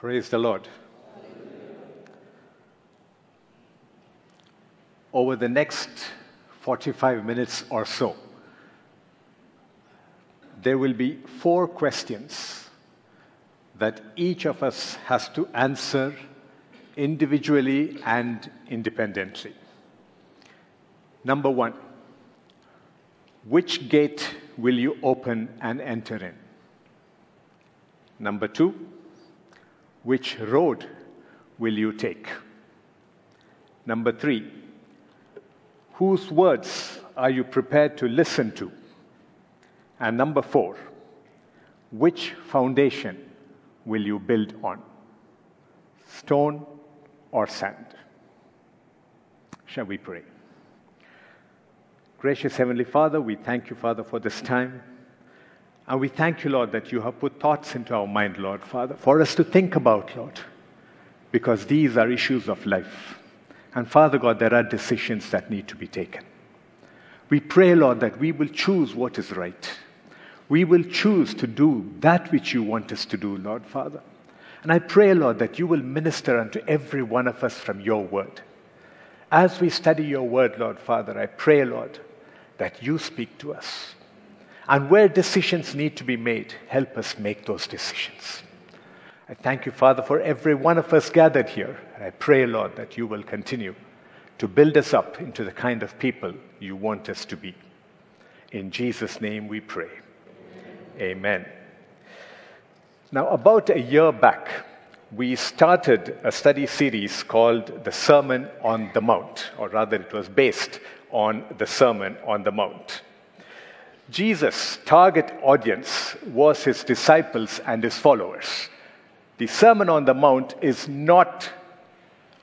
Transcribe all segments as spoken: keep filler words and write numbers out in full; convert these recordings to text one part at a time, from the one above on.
Praise the Lord. Over the next forty-five minutes or so, there will be four questions that each of us has to answer individually and independently. Number one, which gate will you open and enter in? Number two, which road will you take? Number three, whose words are you prepared to listen to? And number four, which foundation will you build on? Stone or sand? Shall we pray? Gracious Heavenly Father, we thank you, Father, for this time. And we thank you, Lord, that you have put thoughts into our mind, Lord, Father, for us to think about, Lord, because these are issues of life. And Father God, there are decisions that need to be taken. We pray, Lord, that we will choose what is right. We will choose to do that which you want us to do, Lord, Father. And I pray, Lord, that you will minister unto every one of us from your word. As we study your word, Lord, Father, I pray, Lord, that you speak to us. And where decisions need to be made, help us make those decisions. I thank you, Father, for every one of us gathered here. And I pray, Lord, that you will continue to build us up into the kind of people you want us to be. In Jesus' name we pray. Amen. Now, about a year back, we started a study series called The Sermon on the Mount, or rather it was based on the Sermon on the Mount. Jesus' target audience was his disciples and his followers. The Sermon on the Mount is not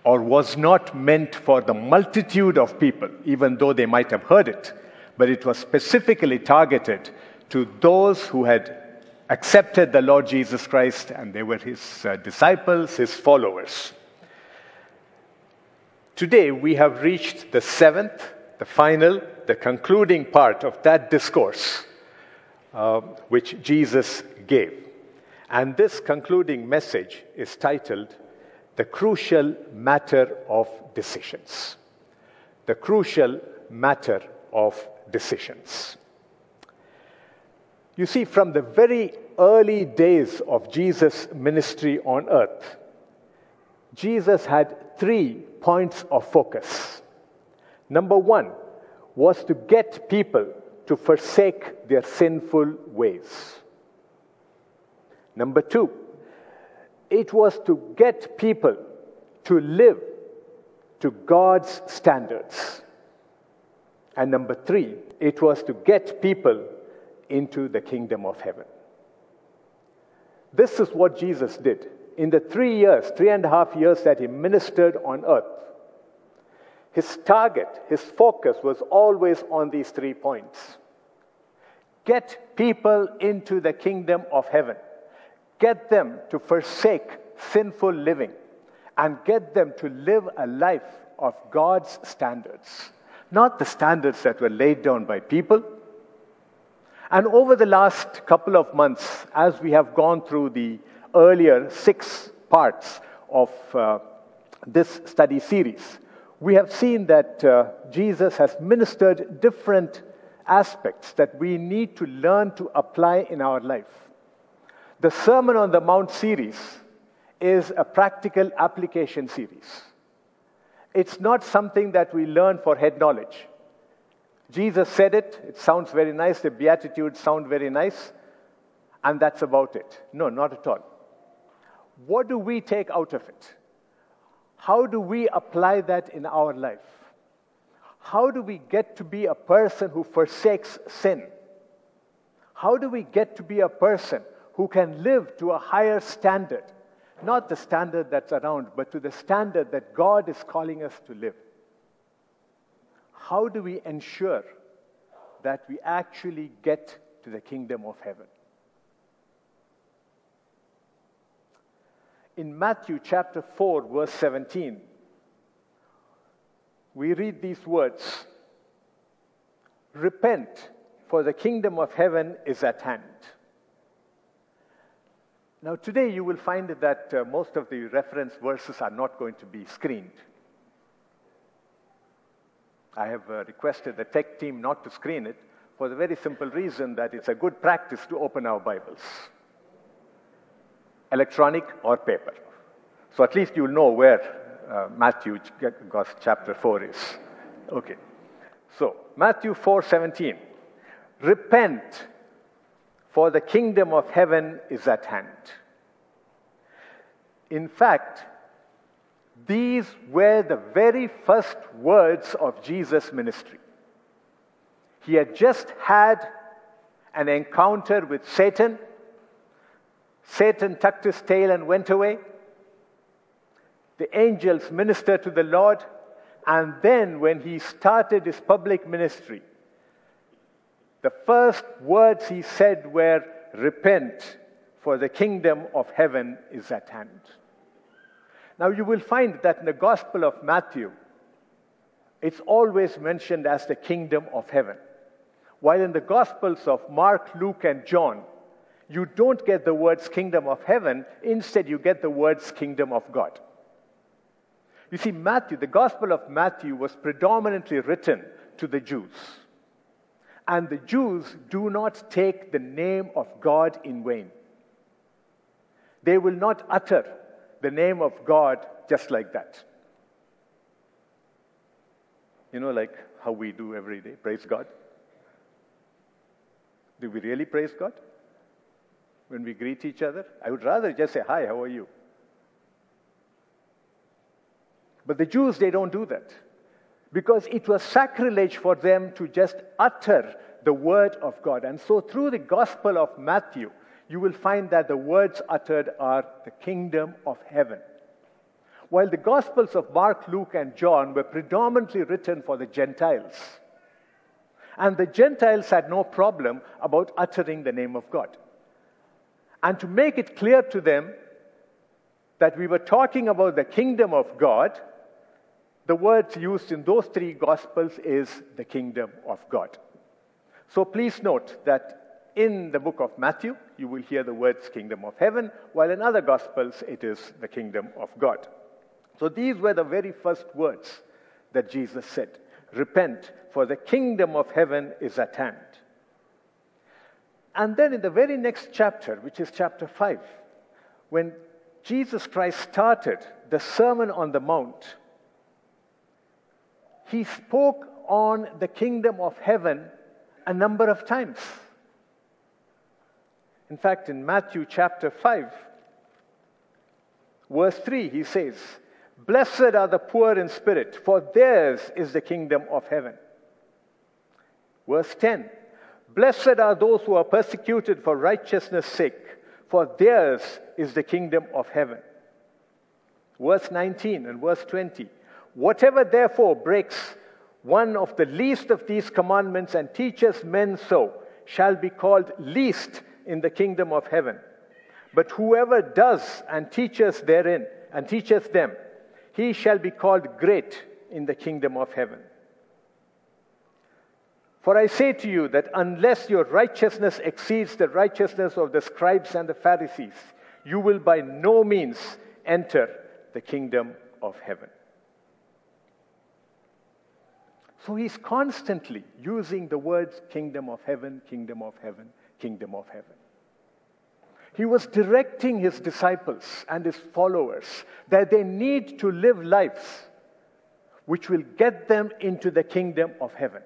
or was not meant for the multitude of people, even though they might have heard it, but it was specifically targeted to those who had accepted the Lord Jesus Christ, and they were his uh, disciples, his followers. Today, we have reached the seventh, the final, the concluding part of that discourse uh, which Jesus gave. And this concluding message is titled, The Crucial Matter of Decisions. The Crucial Matter of Decisions. You see, from the very early days of Jesus' ministry on earth, Jesus had three points of focus. Number one was to get people to forsake their sinful ways. Number two, it was to get people to live to God's standards. And number three, it was to get people into the kingdom of heaven. This is what Jesus did. In the three years, three and a half years that he ministered on earth, his target, his focus was always on these three points. Get people into the kingdom of heaven. Get them to forsake sinful living and get them to live a life of God's standards. Not the standards that were laid down by people. And over the last couple of months, as we have gone through the earlier six parts of uh, this study series, we have seen that uh, Jesus has ministered different aspects that we need to learn to apply in our life. The Sermon on the Mount series is a practical application series. It's not something that we learn for head knowledge. Jesus said it, it sounds very nice, the Beatitudes sound very nice, and that's about it. No, not at all. What do we take out of it? How do we apply that in our life? How do we get to be a person who forsakes sin? How do we get to be a person who can live to a higher standard? Not the standard that's around, but to the standard that God is calling us to live. How do we ensure that we actually get to the kingdom of heaven? In Matthew chapter four, verse seventeen, we read these words, "Repent, for the kingdom of heaven is at hand." Now, today you will find that uh, most of the reference verses are not going to be screened. I have uh, requested the tech team not to screen it for the very simple reason that it's a good practice to open our Bibles, electronic or paper. So at least you'll know where uh, Matthew chapter four is. Okay. So, Matthew four seventeen. Repent, for the kingdom of heaven is at hand. In fact, these were the very first words of Jesus' ministry. He had just had an encounter with Satan. Satan tucked his tail and went away. The angels ministered to the Lord. And then when he started his public ministry, the first words he said were, "Repent, for the kingdom of heaven is at hand." Now you will find that in the Gospel of Matthew, it's always mentioned as the kingdom of heaven. While in the Gospels of Mark, Luke, and John, you don't get the words kingdom of heaven. Instead, you get the words kingdom of God. You see, Matthew, the Gospel of Matthew was predominantly written to the Jews. And the Jews do not take the name of God in vain. They will not utter the name of God just like that. You know, like how we do every day, praise God. Do we really praise God when we greet each other? I would rather just say, "Hi, how are you?" But the Jews, they don't do that, because it was sacrilege for them to just utter the word of God. And so through the Gospel of Matthew, you will find that the words uttered are the kingdom of heaven. While the Gospels of Mark, Luke, and John were predominantly written for the Gentiles, and the Gentiles had no problem about uttering the name of God. And to make it clear to them that we were talking about the kingdom of God, the words used in those three Gospels is the kingdom of God. So please note that in the book of Matthew, you will hear the words kingdom of heaven, while in other Gospels, it is the kingdom of God. So these were the very first words that Jesus said. Repent, for the kingdom of heaven is at hand. And then in the very next chapter, which is chapter five, when Jesus Christ started the Sermon on the Mount, he spoke on the kingdom of heaven a number of times. In fact, in Matthew chapter five, verse three, he says, "Blessed are the poor in spirit, for theirs is the kingdom of heaven." Verse ten, "Blessed are those who are persecuted for righteousness' sake, for theirs is the kingdom of heaven." Verse nineteen and verse twenty, "Whatever therefore breaks one of the least of these commandments and teaches men so shall be called least in the kingdom of heaven. But whoever does and teaches therein and teaches them, he shall be called great in the kingdom of heaven. For I say to you that unless your righteousness exceeds the righteousness of the scribes and the Pharisees, you will by no means enter the kingdom of heaven." So he's constantly using the words kingdom of heaven, kingdom of heaven, kingdom of heaven. He was directing his disciples and his followers that they need to live lives which will get them into the kingdom of heaven.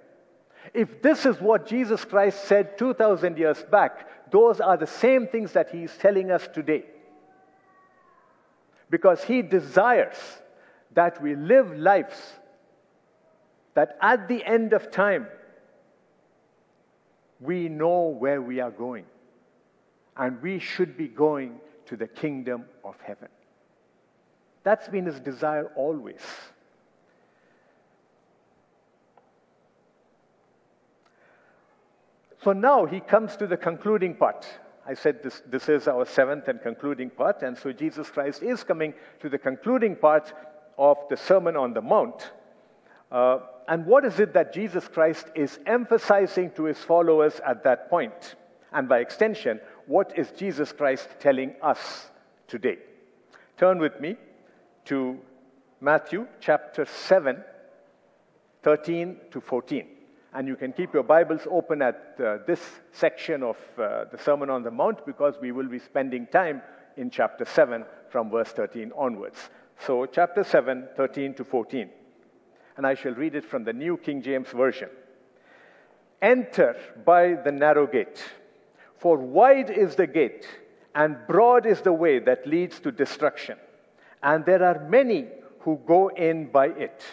If this is what Jesus Christ said two thousand years back, those are the same things that he is telling us today. Because he desires that we live lives that at the end of time, we know where we are going. And we should be going to the kingdom of heaven. That's been his desire always. So now he comes to the concluding part. I said this, this is our seventh and concluding part. And so Jesus Christ is coming to the concluding part of the Sermon on the Mount. Uh, and what is it that Jesus Christ is emphasizing to his followers at that point? And by extension, what is Jesus Christ telling us today? Turn with me to Matthew chapter seven, thirteen to fourteen. And you can keep your Bibles open at uh, this section of uh, the Sermon on the Mount, because we will be spending time in chapter seven from verse thirteen onwards. So chapter seven, thirteen to fourteen. And I shall read it from the New King James Version. Enter by the narrow gate, for wide is the gate, and broad is the way that leads to destruction, and there are many who go in by it.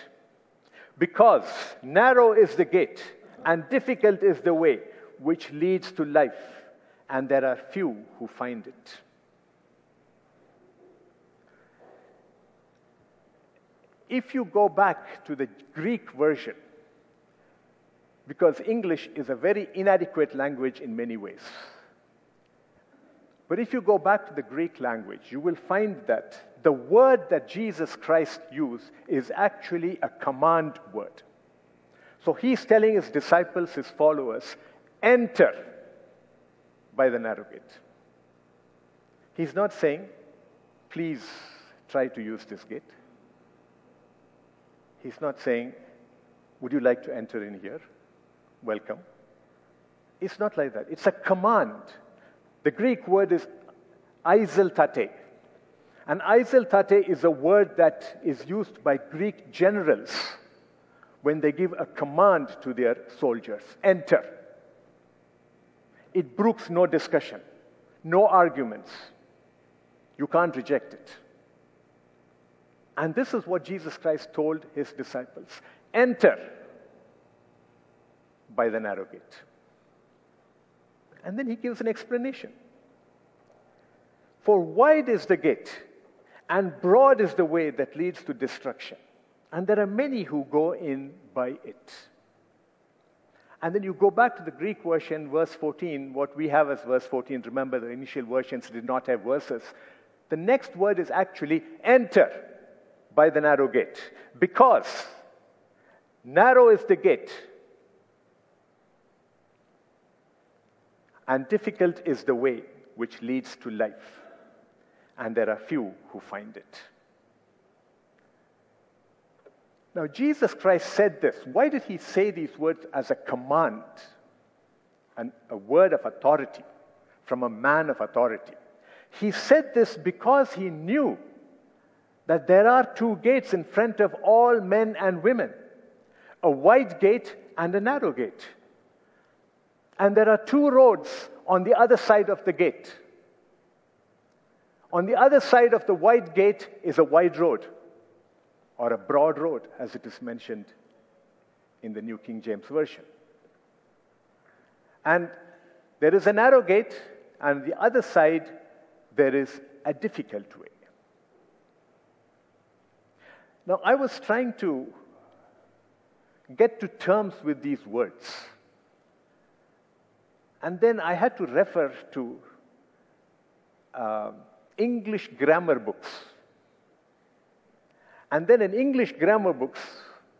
Because narrow is the gate, and difficult is the way which leads to life, and there are few who find it. If you go back to the Greek version, because English is a very inadequate language in many ways, but if you go back to the Greek language, you will find that the word that Jesus Christ used is actually a command word. So he's telling his disciples, his followers, enter by the narrow gate. He's not saying, please try to use this gate. He's not saying, would you like to enter in here? Welcome. It's not like that. It's a command. The Greek word is eiseltate. And eiseltate is a word that is used by Greek generals when they give a command to their soldiers. Enter. It brooks no discussion, no arguments. You can't reject it. And this is what Jesus Christ told his disciples. Enter by the narrow gate. And then he gives an explanation. For wide is the gate, and broad is the way that leads to destruction, and there are many who go in by it. And then you go back to the Greek version, verse fourteen, what we have as verse fourteen. Remember, the initial versions did not have verses. The next word is actually enter by the narrow gate, because narrow is the gate, and difficult is the way which leads to life, and there are few who find it. Now, Jesus Christ said this. Why did he say these words as a command, and a word of authority from a man of authority? He said this because he knew that there are two gates in front of all men and women, a wide gate and a narrow gate. And there are two roads on the other side of the gate. On the other side of the wide gate is a wide road, or a broad road, as it is mentioned in the New King James Version. And there is a narrow gate, and the other side there is a difficult way. Now, I was trying to get to terms with these words. And then I had to refer to uh, English grammar books. And then in English grammar books,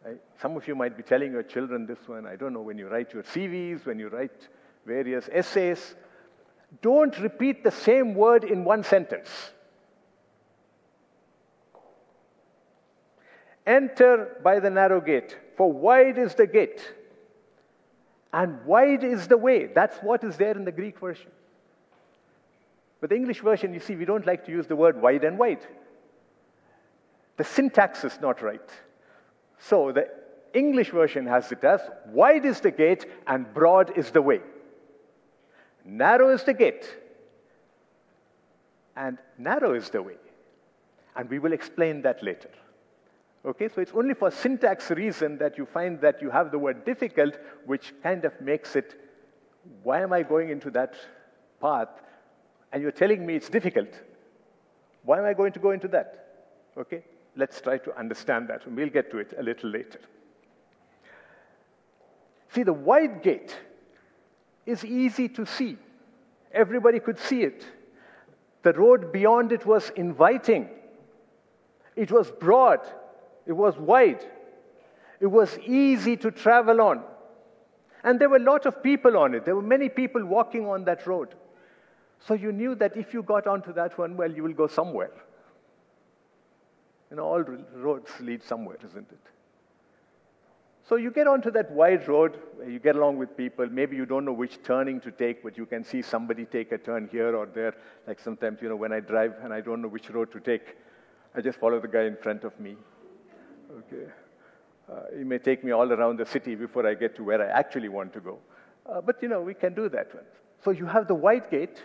I, some of you might be telling your children this one, I don't know, when you write your C Vs, when you write various essays, don't repeat the same word in one sentence. Enter by the narrow gate, for wide is the gate, and wide is the way. That's what is there in the Greek version. But the English version, you see, we don't like to use the word wide and wide. The syntax is not right. So the English version has it as wide is the gate and broad is the way. Narrow is the gate and narrow is the way. And we will explain that later. Okay, so it's only for syntax reason that you find that you have the word difficult, which kind of makes it, why am I going into that path? And you're telling me it's difficult. Why am I going to go into that? Okay, let's try to understand that, and we'll get to it a little later. See, the wide gate is easy to see. Everybody could see it. The road beyond it was inviting. It was broad. It was wide. It was easy to travel on. And there were a lot of people on it. There were many people walking on that road. So you knew that if you got onto that one, well, you will go somewhere. You know, all roads lead somewhere, isn't it? So you get onto that wide road, you get along with people, maybe you don't know which turning to take, but you can see somebody take a turn here or there. Like sometimes, you know, when I drive and I don't know which road to take, I just follow the guy in front of me. Okay. Uh, it may take me all around the city before I get to where I actually want to go. Uh, but, you know, we can do that one. So you have the wide gate,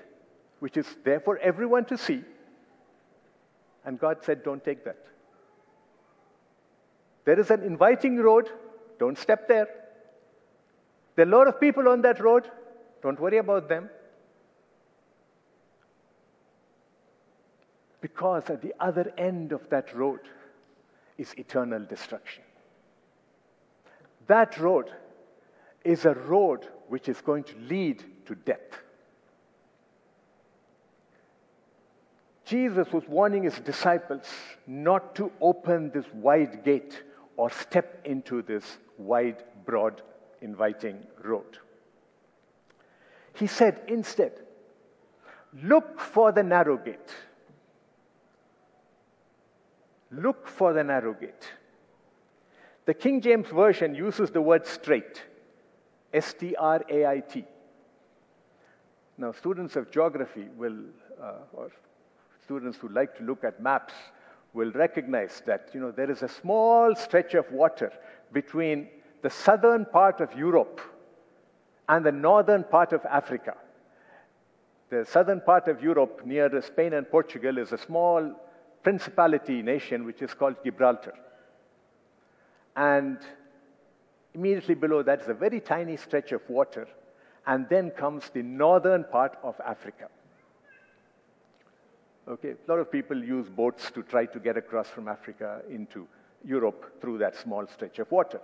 which is there for everyone to see. And God said, don't take that. There is an inviting road. Don't step there. There are a lot of people on that road. Don't worry about them. Because at the other end of that road is eternal destruction. That road is a road which is going to lead to death. Jesus was warning his disciples not to open this wide gate or step into this wide, broad, inviting road. He said instead, look for the narrow gate. Look for the narrow gate. The King James Version uses the word straight, S T R A I T. Now, students of geography will, uh, or students who like to look at maps, will recognize that, you know, there is a small stretch of water between the southern part of Europe and the northern part of Africa. The southern part of Europe, near Spain and Portugal, is a small principality nation which is called Gibraltar. And immediately below that is a very tiny stretch of water, and then comes the northern part of Africa. Okay, a lot of people use boats to try to get across from Africa into Europe through that small stretch of water.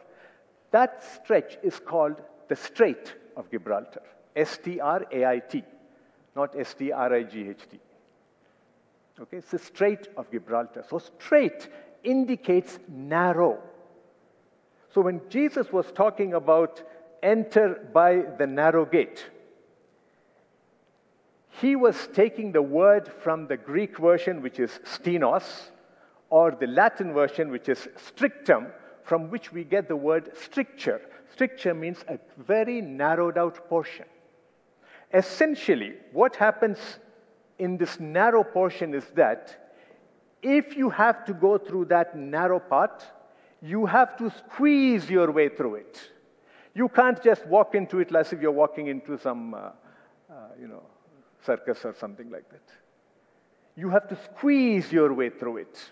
That stretch is called the Strait of Gibraltar, S T R A I T, not S T R I G H T. Okay, it's the Strait of Gibraltar. So strait indicates narrow. So when Jesus was talking about enter by the narrow gate, he was taking the word from the Greek version, which is stenos, or the Latin version, which is strictum, from which we get the word stricture. Stricture means a very narrowed-out portion. Essentially, what happens in this narrow portion is that if you have to go through that narrow part, you have to squeeze your way through it. You can't just walk into it as if you're walking into some, uh, uh, you know, circus or something like that. You have to squeeze your way through it.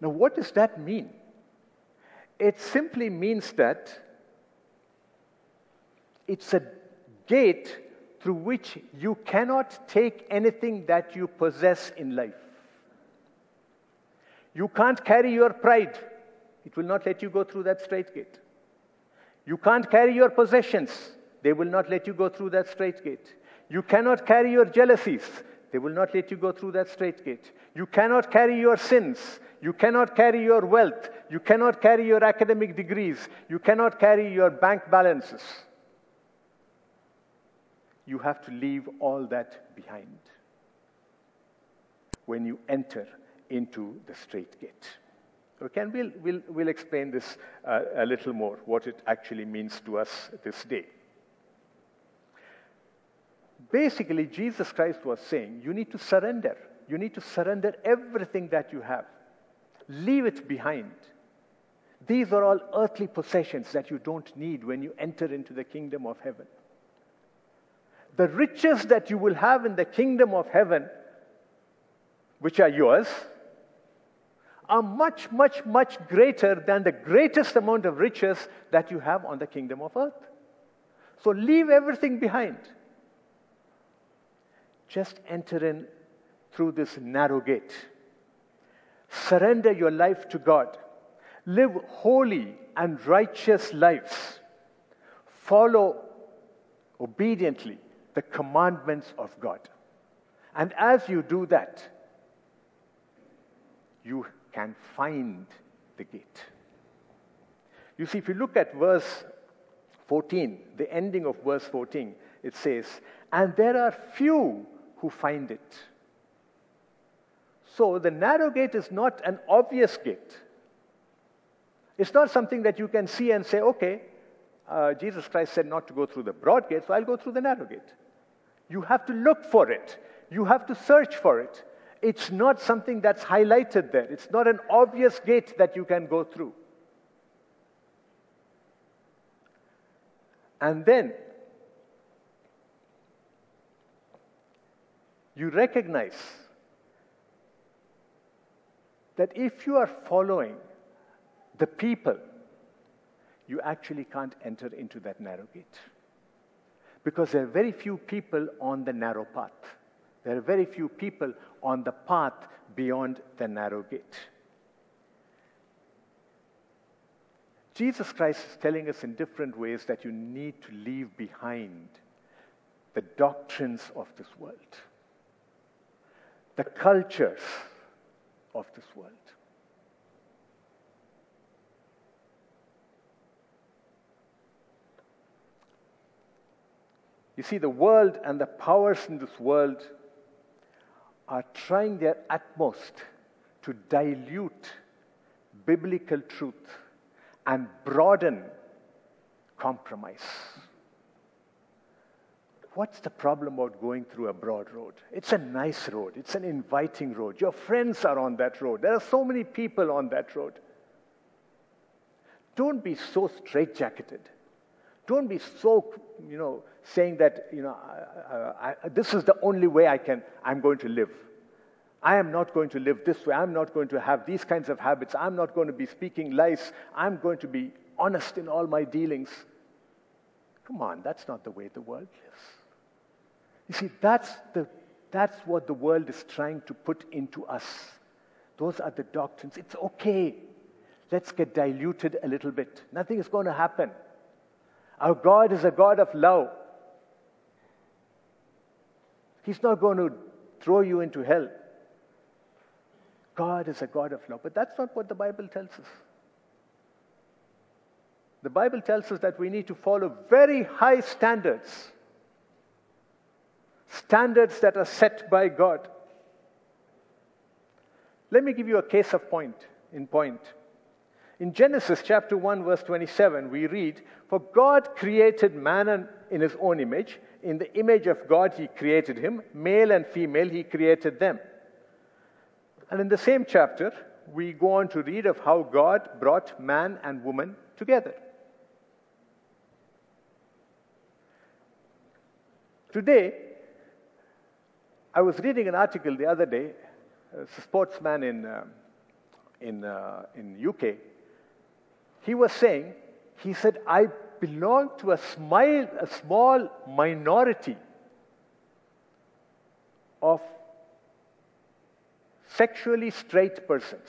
Now, what does that mean? It simply means that it's a gate through which you cannot take anything that you possess in life. You can't carry your pride. It will not let you go through that straight gate. You can't carry your possessions. They will not let you go through that straight gate. You cannot carry your jealousies. They will not let you go through that straight gate. You cannot carry your sins. You cannot carry your wealth. You cannot carry your academic degrees. You cannot carry your bank balances. You have to leave all that behind when you enter into the straight gate. Okay, and we'll, we'll, we'll explain this uh, a little more, what it actually means to us this day. Basically, Jesus Christ was saying, you need to surrender. You need to surrender everything that you have. Leave it behind. These are all earthly possessions that you don't need when you enter into the kingdom of heaven. The riches that you will have in the kingdom of heaven, which are yours, are much, much, much greater than the greatest amount of riches that you have on the kingdom of earth. So leave everything behind. Just enter in through this narrow gate. Surrender your life to God. Live holy and righteous lives. Follow obediently the commandments of God. And as you do that, you can find the gate. You see, if you look at verse fourteen, the ending of verse fourteen, it says, and there are few who find it. So the narrow gate is not an obvious gate. It's not something that you can see and say, okay, uh, Jesus Christ said not to go through the broad gate, so I'll go through the narrow gate. You have to look for it. You have to search for it. It's not something that's highlighted there. It's not an obvious gate that you can go through. And then you recognize that if you are following the people, you actually can't enter into that narrow gate. Because there are very few people on the narrow path. There are very few people on the path beyond the narrow gate. Jesus Christ is telling us in different ways that you need to leave behind the doctrines of this world, the cultures of this world. You see, the world and the powers in this world are trying their utmost to dilute biblical truth and broaden compromise. What's the problem about going through a broad road? It's a nice road. It's an inviting road. Your friends are on that road. There are so many people on that road. Don't be so straitjacketed. Don't be so, you know, saying that, you know, I, I, this is the only way I can, I'm going to live. I am not going to live this way. I'm not going to have these kinds of habits. I'm not going to be speaking lies. I'm going to be honest in all my dealings. Come on, that's not the way the world lives. You see, that's the that's what the world is trying to put into us. Those are the doctrines. It's okay. Let's get diluted a little bit. Nothing is going to happen. Our God is a God of love. He's not going to throw you into hell. God is a God of love. But that's not what the Bible tells us. The Bible tells us that we need to follow very high standards. Standards that are set by God. Let me give you a case of point, in point. In Genesis chapter one, verse twenty-seven, we read, "For God created man in his own image. In the image of God he created him. Male and female he created them." And in the same chapter, we go on to read of how God brought man and woman together. Today, I was reading an article the other day. It's a sportsman in uh, in uh, in U K. He was saying, he said, "I belong to a smile, a small minority of sexually straight persons."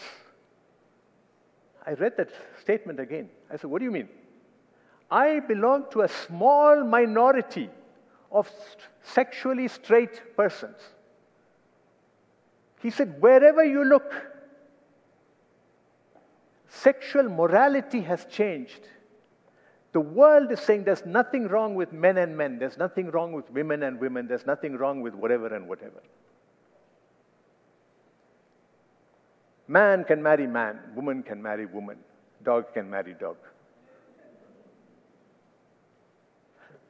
I read that statement again. I said, "What do you mean?" "I belong to a small minority of sexually straight persons." He said, "Wherever you look, sexual morality has changed. The world is saying there's nothing wrong with men and men. There's nothing wrong with women and women. There's nothing wrong with whatever and whatever. Man can marry man. Woman can marry woman. Dog can marry dog."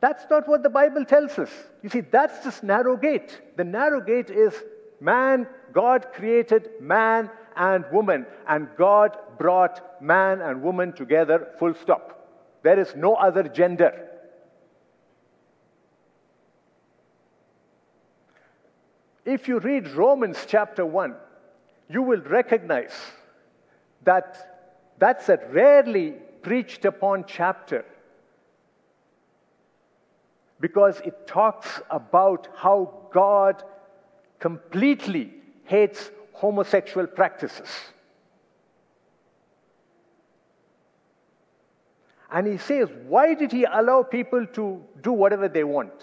That's not what the Bible tells us. You see, that's this narrow gate. The narrow gate is man, God created man and woman, and God brought man and woman together, full stop. There is no other gender. If you read Romans chapter one, you will recognize that that's a rarely preached upon chapter, because it talks about how God completely hates homosexual practices. And he says, why did he allow people to do whatever they want?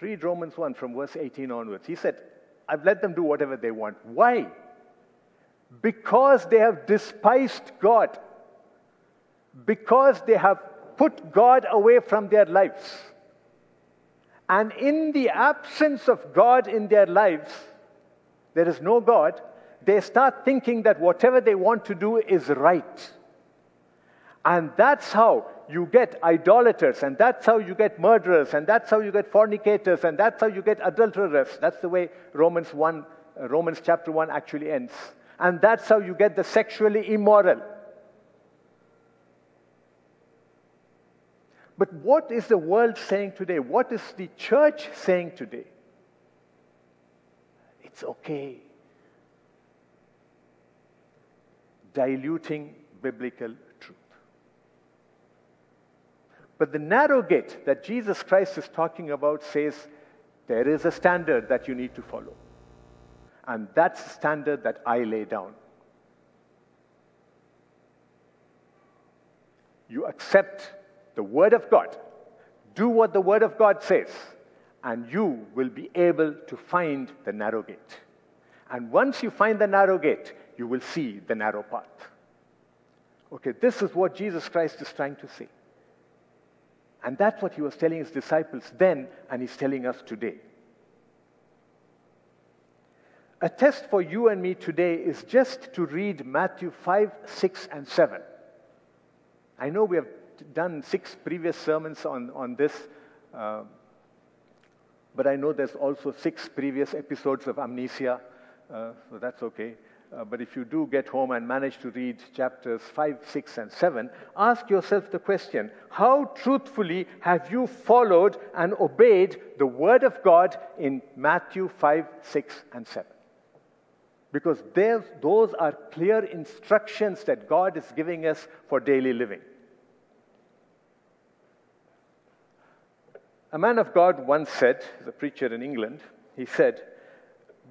Read Romans one from verse eighteen onwards. He said, "I've let them do whatever they want." Why? "Because they have despised God. Because they have put God away from their lives. And in the absence of God in their lives, there is no God, they start thinking that whatever they want to do is right. And that's how you get idolaters, and that's how you get murderers, and that's how you get fornicators, and that's how you get adulterers. That's the way Romans one, Romans chapter one actually ends. And that's how you get the sexually immoral. But what is the world saying today? What is the church saying today? It's okay. Diluting biblical truth. But the narrow gate that Jesus Christ is talking about says there is a standard that you need to follow. And that's the standard that I lay down. You accept the Word of God, do what the Word of God says, and you will be able to find the narrow gate. And once you find the narrow gate, you will see the narrow path. Okay, this is what Jesus Christ is trying to say. And that's what he was telling his disciples then, and he's telling us today. A test for you and me today is just to read Matthew five, six, and seven. I know we have done six previous sermons on, on this, uh, but I know there's also six previous episodes of amnesia, uh, so that's okay. Uh, but if you do get home and manage to read chapters five, six, and seven, ask yourself the question, how truthfully have you followed and obeyed the Word of God in Matthew five, six, and seven? Because those are clear instructions that God is giving us for daily living. A man of God once said, the preacher in England, he said,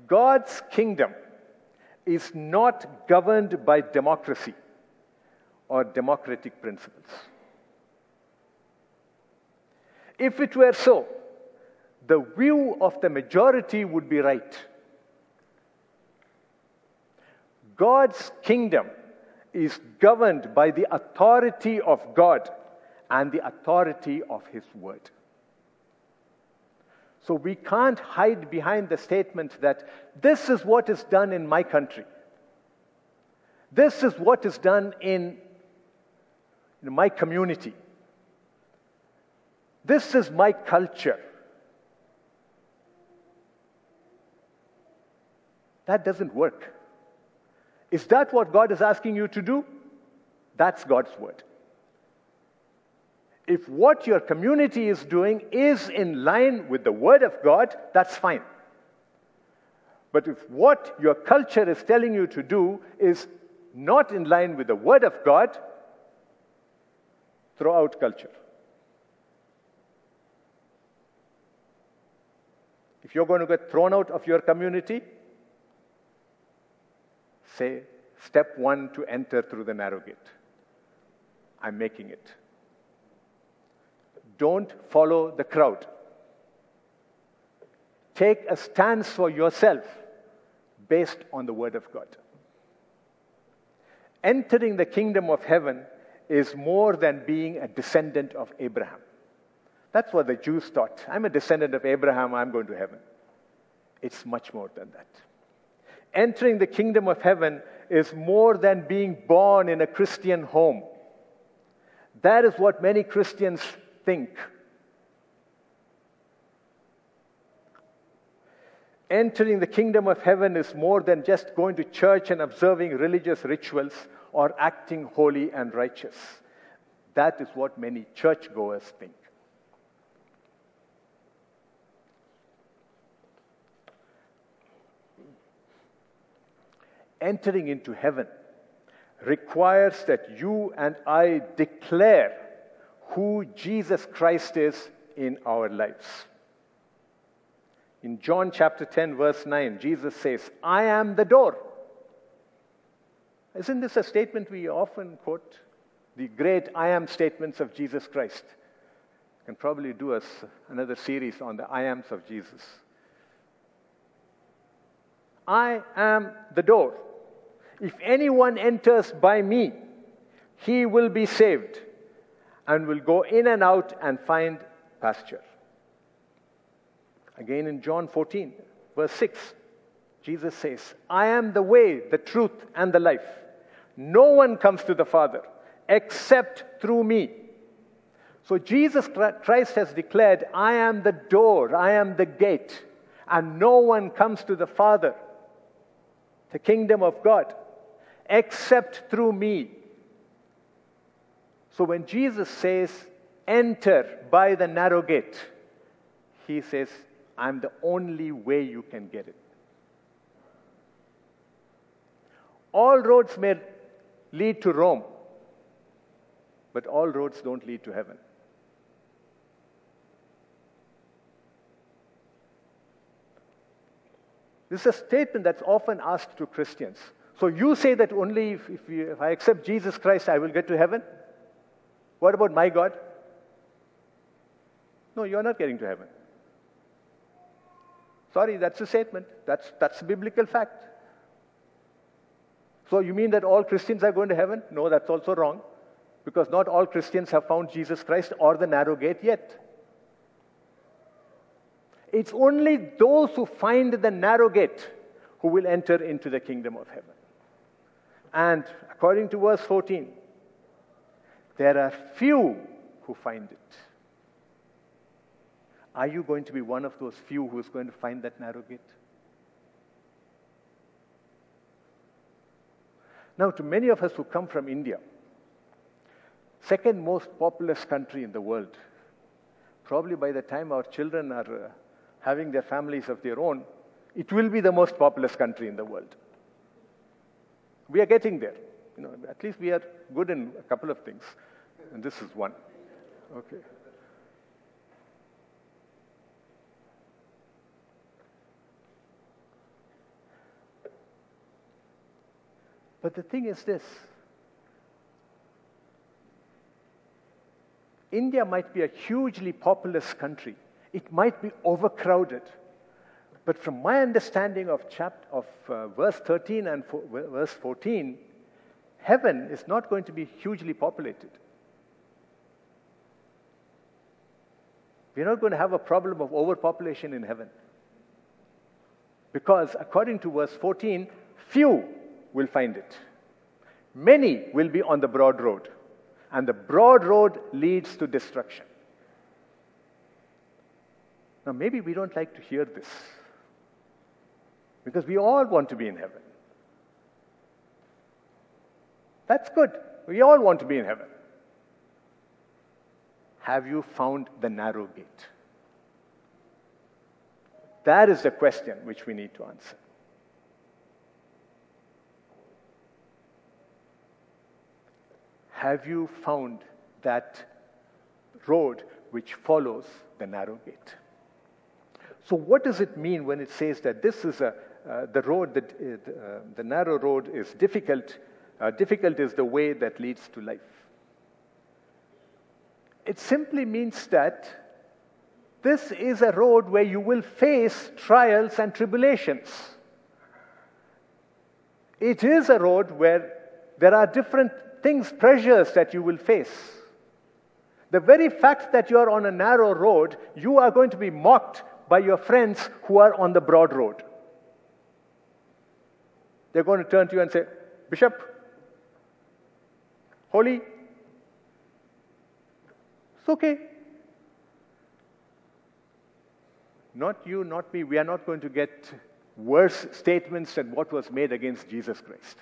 God's kingdom is not governed by democracy or democratic principles. If it were so, the view of the majority would be right. God's kingdom is governed by the authority of God and the authority of His Word. So we can't hide behind the statement that this is what is done in my country. This is what is done in, in my community. This is my culture. That doesn't work. Is that what God is asking you to do? That's God's word. If what your community is doing is in line with the Word of God, that's fine. But if what your culture is telling you to do is not in line with the Word of God, throw out culture. If you're going to get thrown out of your community, say, step one to enter through the narrow gate. I'm making it. Don't follow the crowd. Take a stance for yourself based on the Word of God. Entering the kingdom of heaven is more than being a descendant of Abraham. That's what the Jews thought. I'm a descendant of Abraham, I'm going to heaven. It's much more than that. Entering the kingdom of heaven is more than being born in a Christian home. That is what many Christians think. Entering the kingdom of heaven is more than just going to church and observing religious rituals or acting holy and righteous. That is what many churchgoers think. Entering into heaven requires that you and I declare who Jesus Christ is in our lives. In John chapter ten, verse nine, Jesus says, I am the door. Isn't this a statement we often quote? The great I am statements of Jesus Christ. You can probably do us another series on the I ams of Jesus. I am the door. If anyone enters by me, he will be saved and will go in and out and find pasture. Again in John fourteen, verse six, Jesus says, I am the way, the truth, and the life. No one comes to the Father except through me. So Jesus Christ has declared, I am the door, I am the gate, and no one comes to the Father, the kingdom of God, except through me. So when Jesus says, enter by the narrow gate, he says, I'm the only way you can get it. All roads may lead to Rome, but all roads don't lead to heaven. This is a statement that's often asked to Christians. So you say that only if, if, you, if I accept Jesus Christ, I will get to heaven? What about my God? No, you're not getting to heaven. Sorry, that's a statement. That's, that's a biblical fact. So you mean that all Christians are going to heaven? No, that's also wrong, because not all Christians have found Jesus Christ or the narrow gate yet. It's only those who find the narrow gate who will enter into the kingdom of heaven. And according to verse fourteen, there are few who find it. Are you going to be one of those few who is going to find that narrow gate? Now, to many of us who come from India, second most populous country in the world, probably by the time our children are uh, having their families of their own, it will be the most populous country in the world. We are getting there. You know, at least we are good in a couple of things, and this is one. Okay. But the thing is this. India might be a hugely populous country. It might be overcrowded. But from my understanding of, chapter, of uh, verse thirteen and fo- verse fourteen, heaven is not going to be hugely populated. We're not going to have a problem of overpopulation in heaven. Because according to verse fourteen, few will find it. Many will be on the broad road, and the broad road leads to destruction. Now, maybe we don't like to hear this, because we all want to be in heaven. That's good. We all want to be in heaven. Have you found the narrow gate? That is the question which we need to answer. Have you found that road which follows the narrow gate? So what does it mean when it says that this is a, uh, the road, that, uh, the narrow road is difficult, uh, difficult is the way that leads to life? It simply means that this is a road where you will face trials and tribulations. It is a road where there are different things, pressures that you will face. The very fact that you are on a narrow road, you are going to be mocked by your friends who are on the broad road. They're going to turn to you and say, Bishop, holy, it's okay. Not you, not me. We are not going to get worse statements than what was made against Jesus Christ.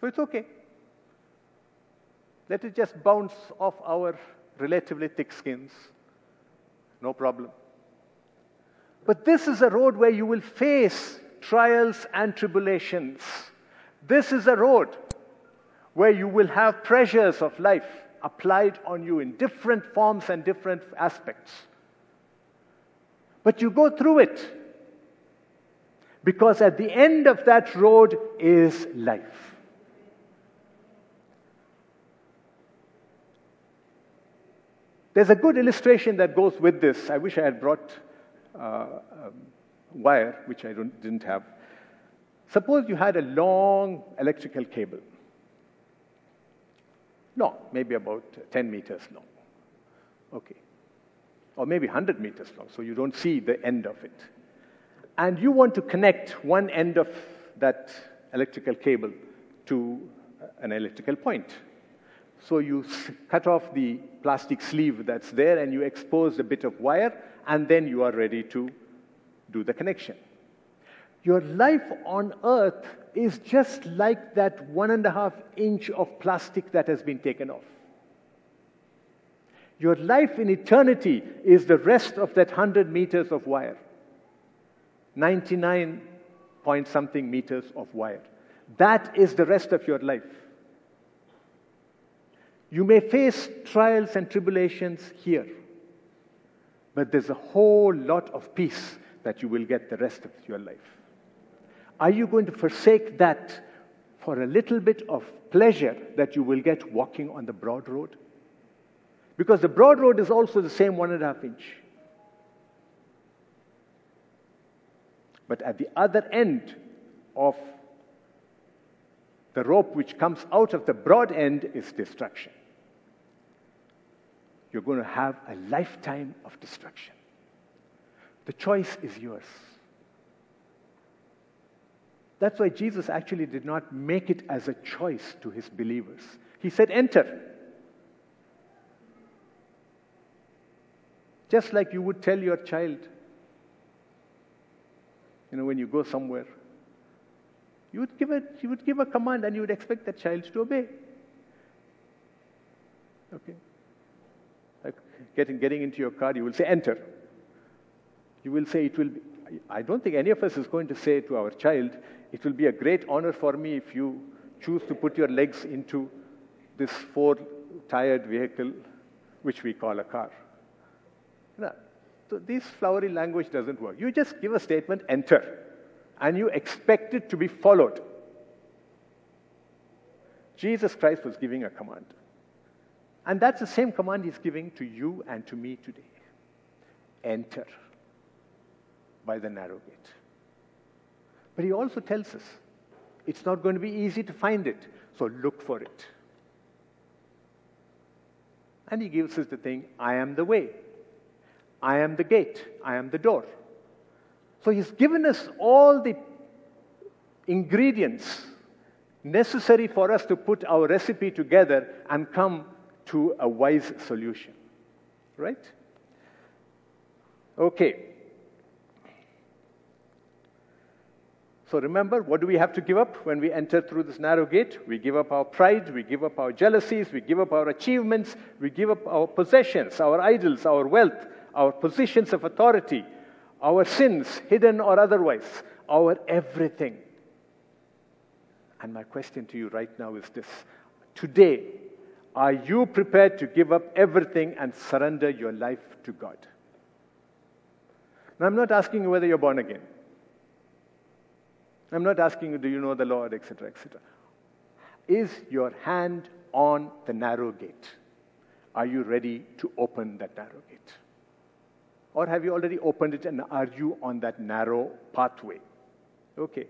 So it's okay. Let it just bounce off our relatively thick skins. No problem. But this is a road where you will face trials and tribulations. This is a road where you will have pressures of life applied on you in different forms and different aspects. But you go through it, because at the end of that road is life. There's a good illustration that goes with this. I wish I had brought uh, um, wire, which I don't, didn't have. Suppose you had a long electrical cable. long, maybe about ten meters long. Okay. Or maybe one hundred meters long, so you don't see the end of it. And you want to connect one end of that electrical cable to an electrical point. So you cut off the plastic sleeve that's there, and you expose a bit of wire, and then you are ready to do the connection. Your life on Earth is just like that one and a half inch of plastic that has been taken off. Your life in eternity is the rest of that one hundred meters of wire. ninety-nine point something meters of wire. That is the rest of your life. You may face trials and tribulations here, but there's a whole lot of peace that you will get the rest of your life. Are you going to forsake that for a little bit of pleasure that you will get walking on the broad road? Because the broad road is also the same one and a half inch. But at the other end of the rope which comes out of the broad end is destruction. You're going to have a lifetime of destruction. The choice is yours. That's why Jesus actually did not make it as a choice to his believers. He said, enter. Just like you would tell your child, you know, when you go somewhere, you would give a, you would give a command and you would expect that child to obey. Okay. Like getting, getting into your car, you will say, enter. You will say, it will be, I don't think any of us is going to say to our child, it will be a great honor for me if you choose to put your legs into this four-tired vehicle, which we call a car. No. So this flowery language doesn't work. You just give a statement, enter, and you expect it to be followed. Jesus Christ was giving a command. And that's the same command he's giving to you and to me today. Enter by the narrow gate. But he also tells us, it's not going to be easy to find it, so look for it. And he gives us the thing, I am the way, I am the gate, I am the door. So he's given us all the ingredients necessary for us to put our recipe together and come to a wise solution. Right? Okay. So remember, what do we have to give up when we enter through this narrow gate? We give up our pride, we give up our jealousies, we give up our achievements, we give up our possessions, our idols, our wealth, our positions of authority, our sins, hidden or otherwise, our everything. And my question to you right now is this. Today, are you prepared to give up everything and surrender your life to God? Now, I'm not asking you whether you're born again. I'm not asking you, do you know the Lord, et cetera, et cetera. Is your hand on the narrow gate? Are you ready to open that narrow gate? Or have you already opened it and are you on that narrow pathway? Okay.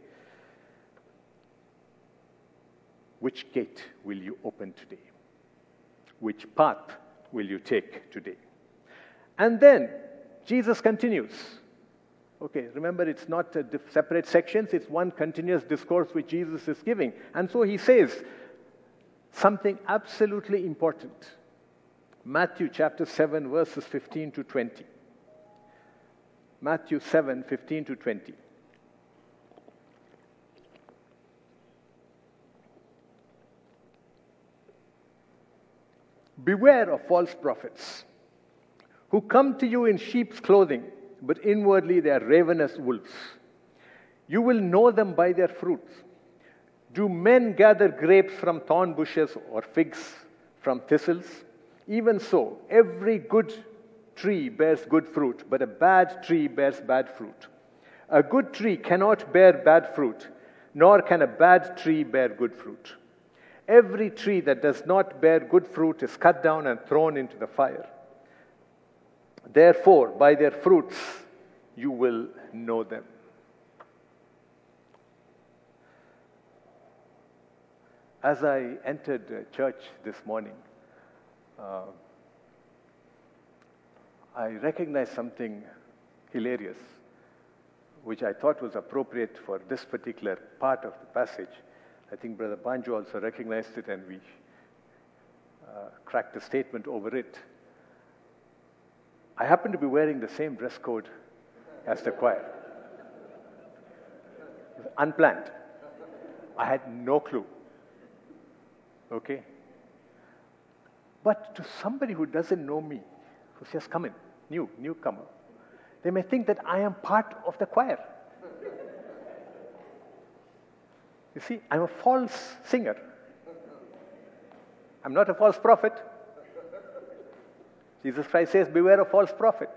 Which gate will you open today? Which path will you take today? And then Jesus continues. Okay, remember, it's not a dif- separate sections. It's one continuous discourse which Jesus is giving. And so he says something absolutely important. Matthew chapter seven, verses fifteen to twenty. Matthew seven, fifteen to twenty. Beware of false prophets who come to you in sheep's clothing, but inwardly they are ravenous wolves. You will know them by their fruits. Do men gather grapes from thorn bushes or figs from thistles? Even so, every good tree bears good fruit, but a bad tree bears bad fruit. A good tree cannot bear bad fruit, nor can a bad tree bear good fruit. Every tree that does not bear good fruit is cut down and thrown into the fire. Therefore, by their fruits, you will know them. as I entered church this morning, uh, I recognized something hilarious, which I thought was appropriate for this particular part of the passage. I think Brother Banjo also recognized it, and we uh, cracked a statement over it. I happen to be wearing the same dress code as the choir. Unplanned. I had no clue. Okay? But to somebody who doesn't know me, who's just come in, new, newcomer, they may think that I am part of the choir. You see, I'm a false singer. I'm not a false prophet. Jesus Christ says, beware of false prophet.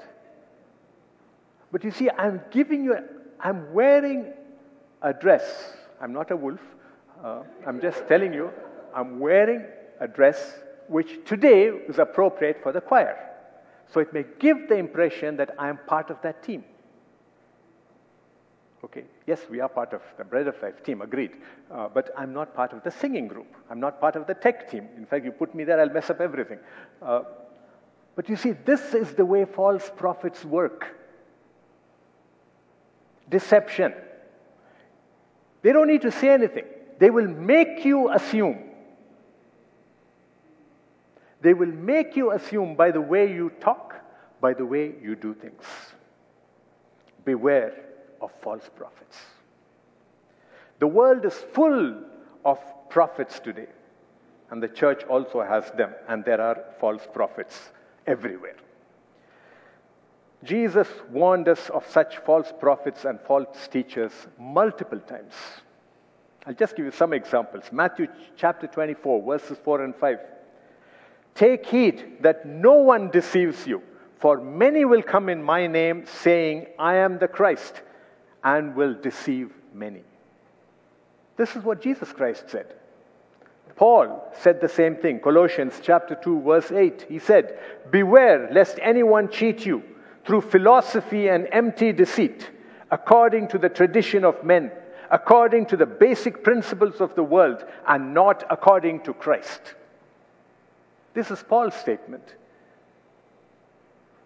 But you see, I'm giving you, I'm wearing a dress. I'm not a wolf. Uh, I'm just telling you, I'm wearing a dress which today is appropriate for the choir. So it may give the impression that I am part of that team. Okay, yes, we are part of the Bread of Life team, agreed. Uh, but I'm not part of the singing group. I'm not part of the tech team. In fact, you put me there, I'll mess up everything. Uh, but you see, this is the way false prophets work. Deception. They don't need to say anything. They will make you assume. They will make you assume by the way you talk, by the way you do things. Beware of false prophets. The world is full of prophets today, and the church also has them, and there are false prophets everywhere. Jesus warned us of such false prophets and false teachers multiple times. I'll just give you some examples. Matthew chapter twenty-four, verses four and five. Take heed that no one deceives you, for many will come in my name, saying, I am the Christ, and will deceive many. This is what Jesus Christ said. Paul said the same thing. Colossians chapter two, verse eight. He said, beware lest anyone cheat you through philosophy and empty deceit, according to the tradition of men, according to the basic principles of the world, and not according to Christ. This is Paul's statement.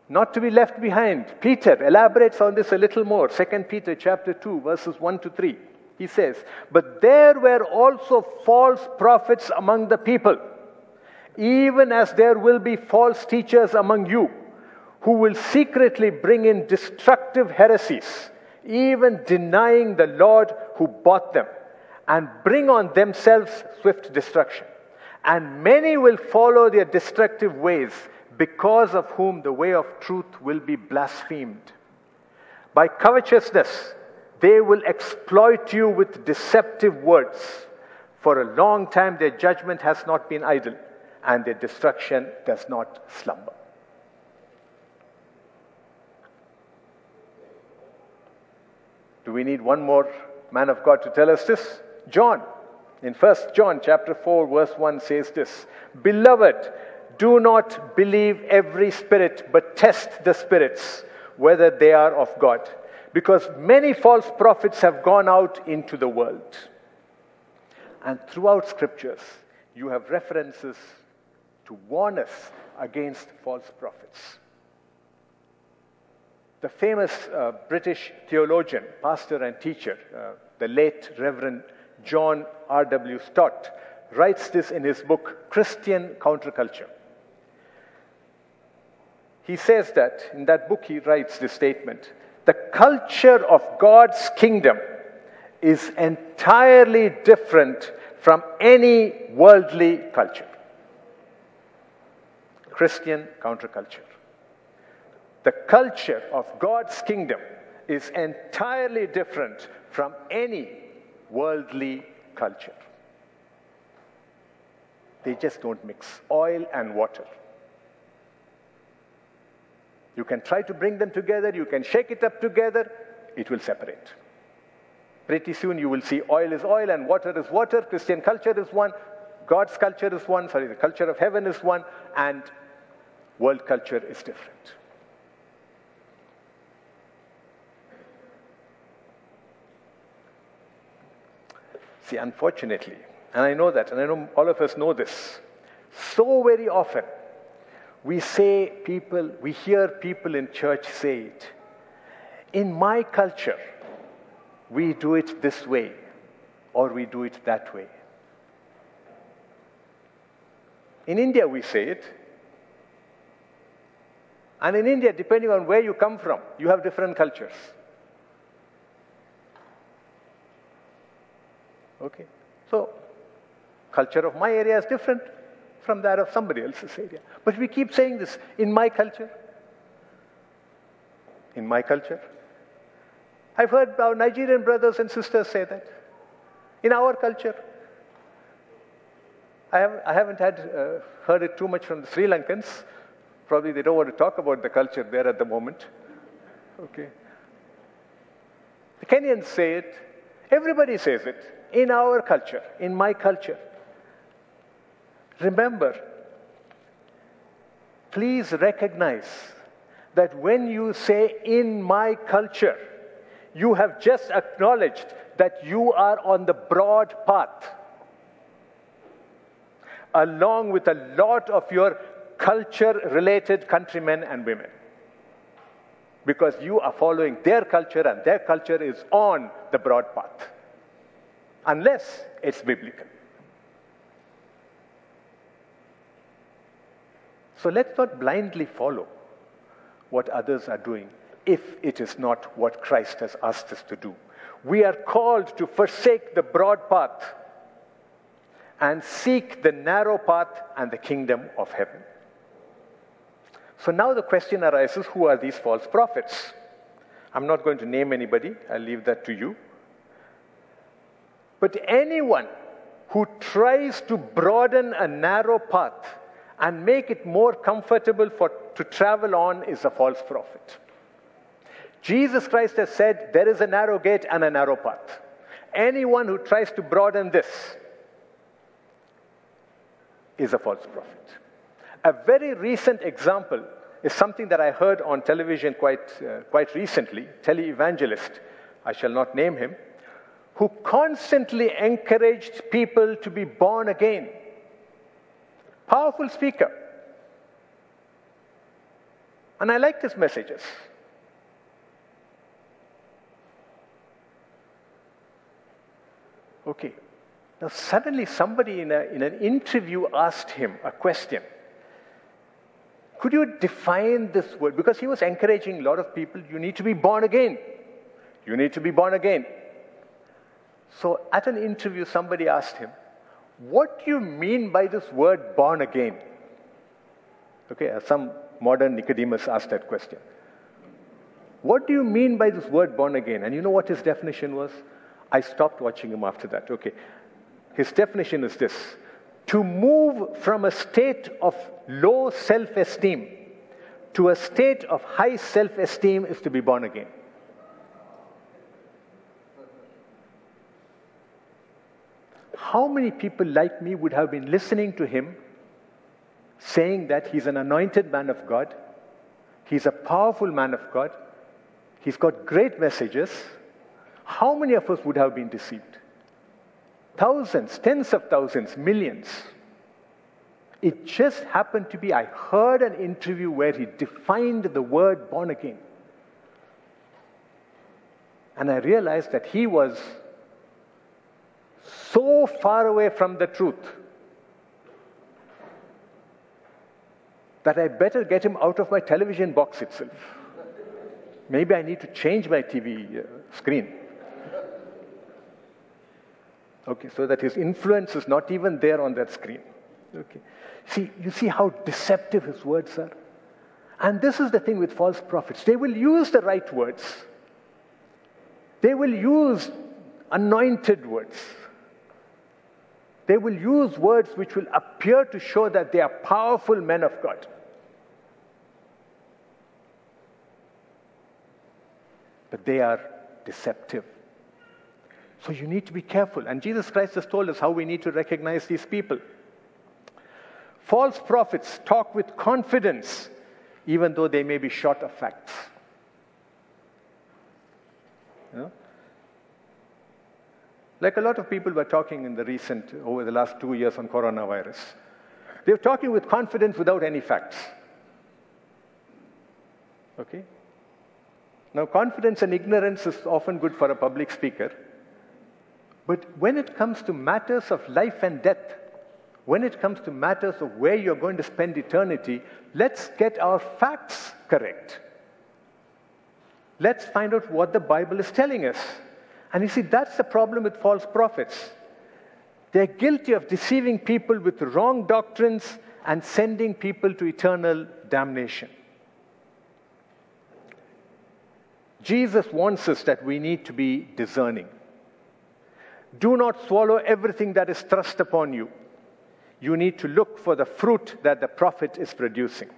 Not to be left behind. Peter elaborates on this a little more. Second Peter chapter two, verses one to three. He says, but there were also false prophets among the people, even as there will be false teachers among you, who will secretly bring in destructive heresies, even denying the Lord who bought them, and bring on themselves swift destruction. And many will follow their destructive ways, because of whom the way of truth will be blasphemed. By covetousness, they will exploit you with deceptive words. For a long time, their judgment has not been idle, and their destruction does not slumber. Do we need one more man of God to tell us this? John, in First John chapter four, verse one says this, beloved, do not believe every spirit, but test the spirits, whether they are of God, because many false prophets have gone out into the world. And throughout scriptures, you have references to warn us against false prophets. The famous uh, British theologian, pastor and teacher, uh, the late Reverend John R W Stott, writes this in his book, Christian Counterculture. He says that, in that book he writes this statement, the culture of God's kingdom is entirely different from any worldly culture. Christian Counterculture. The culture of God's kingdom is entirely different from any worldly culture. They just don't mix oil and water. You can try to bring them together, you can shake it up together, it will separate. Pretty soon you will see oil is oil and water is water, Christian culture is one, God's culture is one, sorry, the culture of heaven is one, and world culture is different. See, unfortunately, And I know that, and I know all of us know this. So very often, we say people, we hear people in church say it. In my culture, we do it this way, or we do it that way. In India, we say it. And in India, depending on where you come from, you have different cultures. Okay, so culture of my area is different from that of somebody else's area. But we keep saying this, in my culture, in my culture. I've heard our Nigerian brothers and sisters say that. In our culture. I, have, I haven't had uh, heard it too much from the Sri Lankans. Probably they don't want to talk about the culture there at the moment. Okay. The Kenyans say it. Everybody says it. In our culture, in my culture. Remember, please recognize that when you say, in my culture, you have just acknowledged that you are on the broad path, along with a lot of your culture-related countrymen and women, because you are following their culture, and their culture is on the broad path, unless it's biblical. So let's not blindly follow what others are doing if it is not what Christ has asked us to do. We are called to forsake the broad path and seek the narrow path and the kingdom of heaven. So now the question arises, who are these false prophets? I'm not going to name anybody. I'll leave that to you. But anyone who tries to broaden a narrow path and make it more comfortable for to travel on is a false prophet. Jesus Christ has said, there is a narrow gate and a narrow path. Anyone who tries to broaden this is a false prophet. A very recent example is something that I heard on television quite, uh, quite recently. Televangelist, I shall not name him, who constantly encouraged people to be born again. Powerful speaker. And I liked his messages. Okay. Now suddenly somebody in, a, in an interview asked him a question. Could you define this word? Because he was encouraging a lot of people, you need to be born again. You need to be born again. So at an interview, somebody asked him, what do you mean by this word born again? Okay, some modern Nicodemus asked that question. What do you mean by this word born again? And you know what his definition was? I stopped watching him after that. Okay. His definition is this: to move from a state of low self-esteem to a state of high self-esteem is to be born again. How many people like me would have been listening to him saying that he's an anointed man of God, he's a powerful man of God, he's got great messages? How many of us would have been deceived? Thousands, tens of thousands, millions. It just happened to be, I heard an interview where he defined the word born again. And I realized that he was so far away from the truth that I better get him out of my television box itself. Maybe I need to change my T V uh, screen. Okay, so that his influence is not even there on that screen. Okay. See, you see how deceptive his words are? And this is the thing with false prophets. They will use the right words. They will use anointed words. They will use words which will appear to show that they are powerful men of God. But they are deceptive. So you need to be careful. And Jesus Christ has told us how we need to recognize these people. False prophets talk with confidence, even though they may be short of facts. You know? Like a lot of people were talking in the recent, over the last two years on coronavirus. They're talking with confidence without any facts. Okay? Now, confidence and ignorance is often good for a public speaker. But when it comes to matters of life and death, when it comes to matters of where you're going to spend eternity, let's get our facts correct. Let's find out what the Bible is telling us. And you see, that's the problem with false prophets. They're guilty of deceiving people with wrong doctrines and sending people to eternal damnation. Jesus wants us that we need to be discerning. Do not swallow everything that is thrust upon you. You need to look for the fruit that the prophet is producing.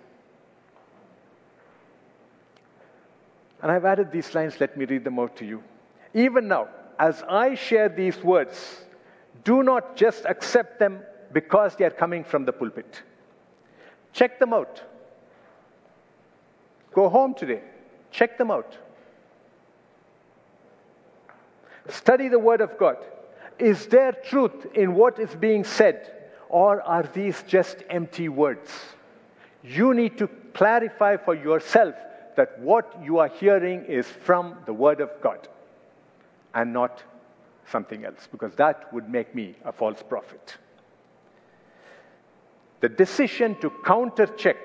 And I've added these lines. Let me read them out to you. Even now, as I share these words, do not just accept them because they are coming from the pulpit. Check them out. Go home today. Check them out. Study the Word of God. Is there truth in what is being said, or are these just empty words? You need to clarify for yourself that what you are hearing is from the Word of God and not something else, because that would make me a false prophet. The decision to counter-check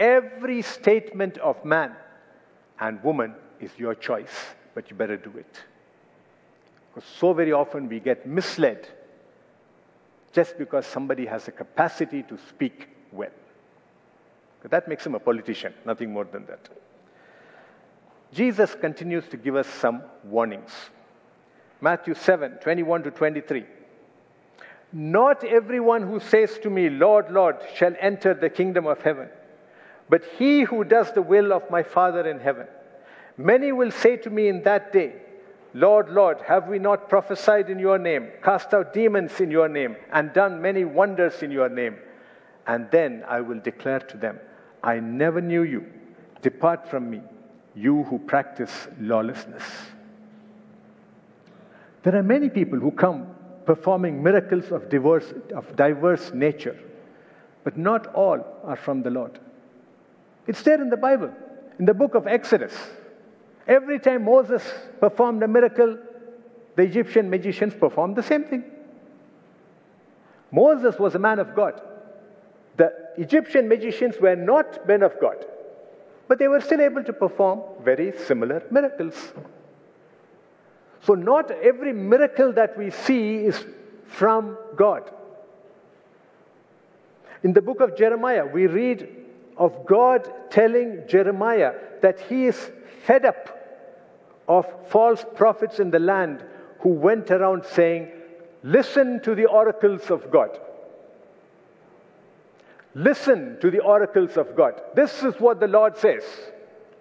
every statement of man and woman is your choice, but you better do it. Because so very often we get misled just because somebody has a capacity to speak well. But that makes him a politician, nothing more than that. Jesus continues to give us some warnings. Matthew seven, twenty-one to twenty-three. Not everyone who says to me, Lord, Lord, shall enter the kingdom of heaven, but he who does the will of my Father in heaven. Many will say to me in that day, Lord, Lord, have we not prophesied in your name, cast out demons in your name, and done many wonders in your name? And then I will declare to them, I never knew you. Depart from me, you who practice lawlessness. There are many people who come performing miracles of diverse, of diverse nature, but not all are from the Lord. It's there in the Bible, in the book of Exodus. Every time Moses performed a miracle, the Egyptian magicians performed the same thing. Moses was a man of God. The Egyptian magicians were not men of God, but they were still able to perform very similar miracles. So not every miracle that we see is from God. In the book of Jeremiah, we read of God telling Jeremiah that he is fed up of false prophets in the land who went around saying, listen to the oracles of God. Listen to the oracles of God. This is what the Lord says,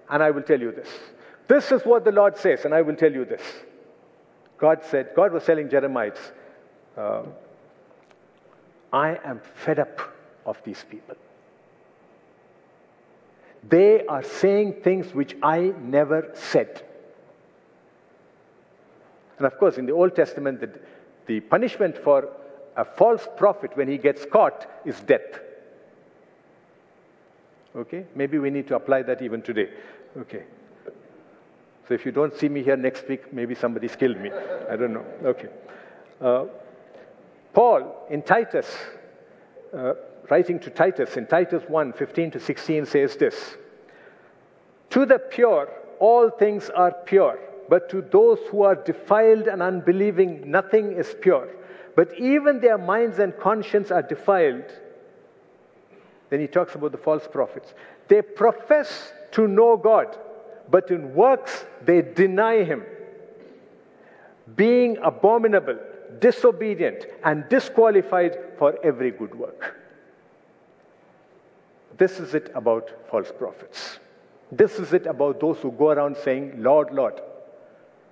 and I will tell you this. This is what the Lord says, and I will tell you this. God said, God was telling Jeremiah, uh, I am fed up of these people. They are saying things which I never said. And of course, in the Old Testament, the, the punishment for a false prophet when he gets caught is death. Okay? Maybe we need to apply that even today. Okay. So if you don't see me here next week, maybe somebody's killed me. I don't know. Okay. Uh, Paul in Titus, uh, writing to Titus in Titus one, fifteen to sixteen says this, to the pure, all things are pure, but to those who are defiled and unbelieving, nothing is pure. But even their minds and conscience are defiled. Then he talks about the false prophets. They profess to know God, but in works they deny him, being abominable, disobedient, and disqualified for every good work. This is it about false prophets. This is it about those who go around saying, Lord, Lord,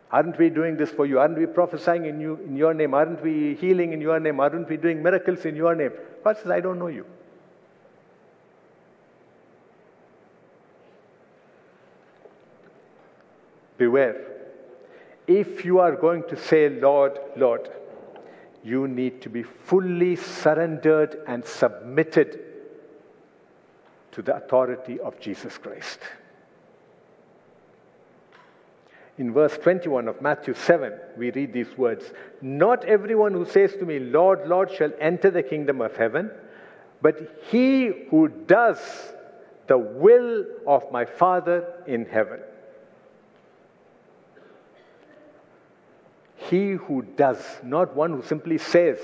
aren't we doing this for you? Aren't we prophesying in you, in your name? Aren't we healing in your name? Aren't we doing miracles in your name? God says, I don't know you. Beware. If you are going to say, Lord, Lord, you need to be fully surrendered and submitted to the authority of Jesus Christ. In verse twenty-one of Matthew seven, we read these words, "Not everyone who says to me, 'Lord, Lord,' shall enter the kingdom of heaven, but he who does the will of my Father in heaven." He who does, not one who simply says,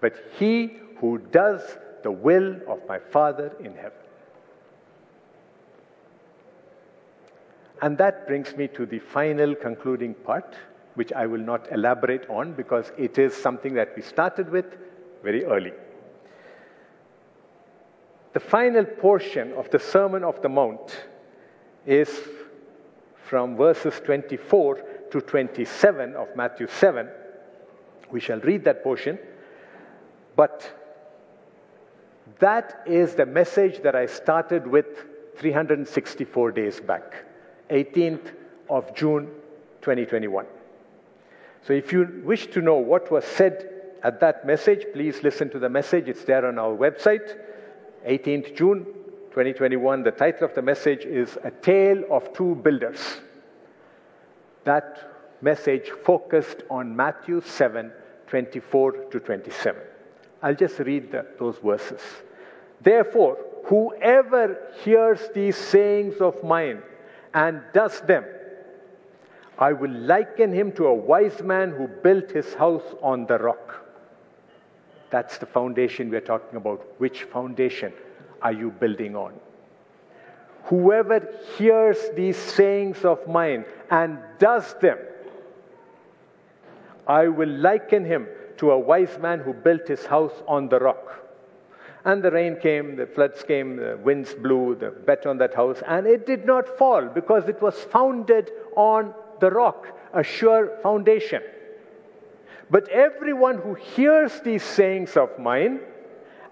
but he who does the will of my Father in heaven. And that brings me to the final concluding part, which I will not elaborate on because it is something that we started with very early. The final portion of the Sermon of the Mount is from verses twenty-four to twenty-seven of Matthew seven. We shall read that portion. But that is the message that I started with three hundred sixty-four days back. eighteenth of June twenty twenty-one. So if you wish to know what was said at that message, please listen to the message. It's there on our website. eighteenth June twenty twenty-one, the title of the message is A Tale of Two Builders. That message focused on Matthew seven, twenty-four to twenty-seven. I'll just read the, those verses. "Therefore, whoever hears these sayings of mine and does them, I will liken him to a wise man who built his house on the rock." That's the foundation we're talking about. Which foundation are you building on? "Whoever hears these sayings of mine and does them, I will liken him to a wise man who built his house on the rock. And the rain came, the floods came, the winds blew, the bet on that house, and it did not fall because it was founded on the rock, a sure foundation. But everyone who hears these sayings of mine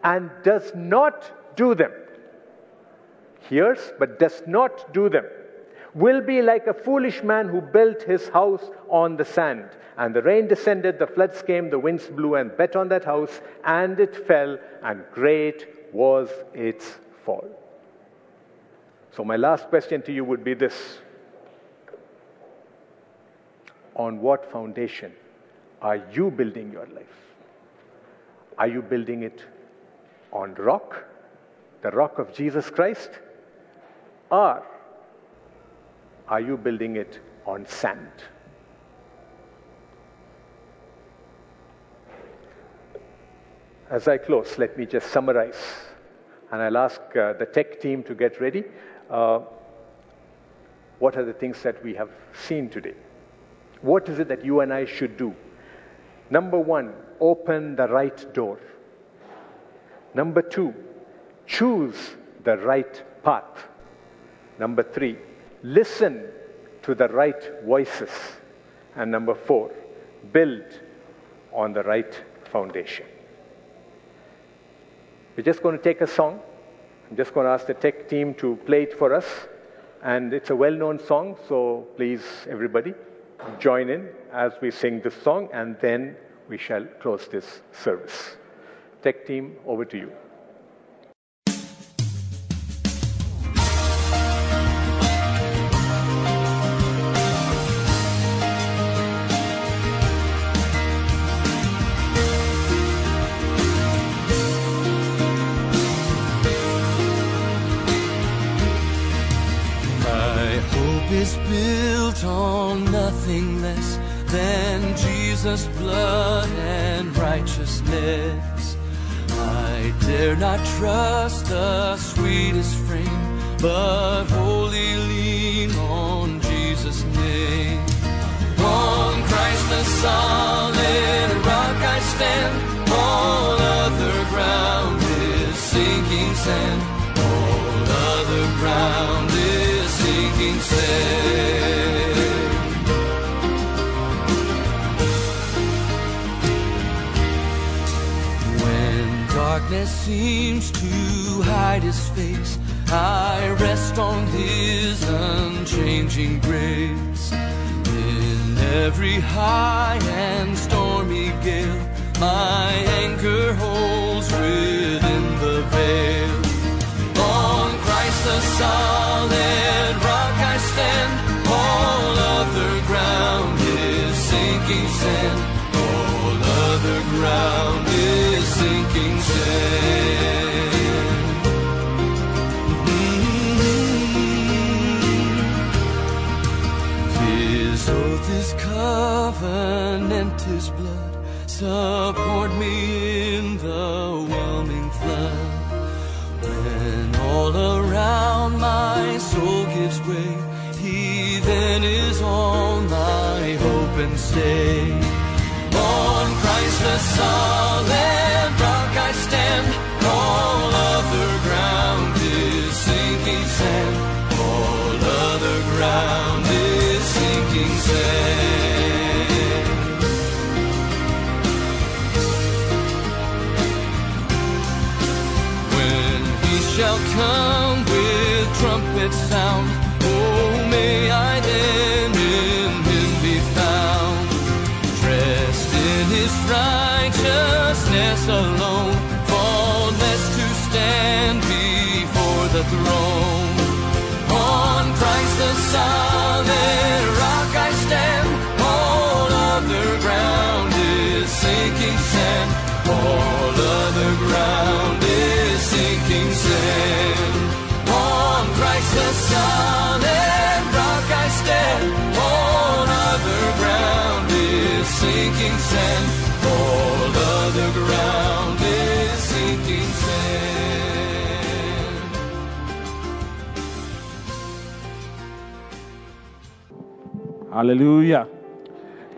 and does not do them, hears but does not do them, will be like a foolish man who built his house on the sand. And the rain descended, the floods came, the winds blew and bet on that house, and it fell, and great was its fall." So my last question to you would be this: on what foundation are you building your life? Are you building it on rock, the rock of Jesus Christ? Or are you building it on sand? As I close, let me just summarize, and I'll ask uh, the tech team to get ready. Uh, what are the things that we have seen today? What is it that you and I should do? Number one, open the right door. Number two, choose the right path. Number three, listen to the right voices. And number four, build on the right foundation. We're just going to take a song. I'm just going to ask the tech team to play it for us. And it's a well-known song, so please, everybody, join in as we sing this song, and then we shall close this service. Tech team, over to you. Jesus' blood and righteousness. I dare not trust the sweetest frame, but wholly lean on Jesus' name. On Christ the solid rock I stand, all other ground is sinking sand, all other ground is sinking sand. Darkness seems to hide his face, I rest on his unchanging grace. In every high and stormy gale, gale, my anchor holds within the veil. On Christ the solid rock I stand, all other ground is sinking sand, all other ground is sinking sand. His covenant, His blood, support me in the whelming flood. When all around my soul gives way, He then is all my hope and stay. On Christ the solid rock I stand, all other ground is sinking sand, all other ground is sinking sand. Shall come with trumpet sound. Oh, may I then in Him be found, dressed in His righteousness alone, faultless to stand before the throne. On Christ the solid rock I stand, all other ground is sinking sand, all other ground is sinking sand. On Christ the solid rock I stand, all other ground is sinking sand, all other ground is sinking sand. Hallelujah.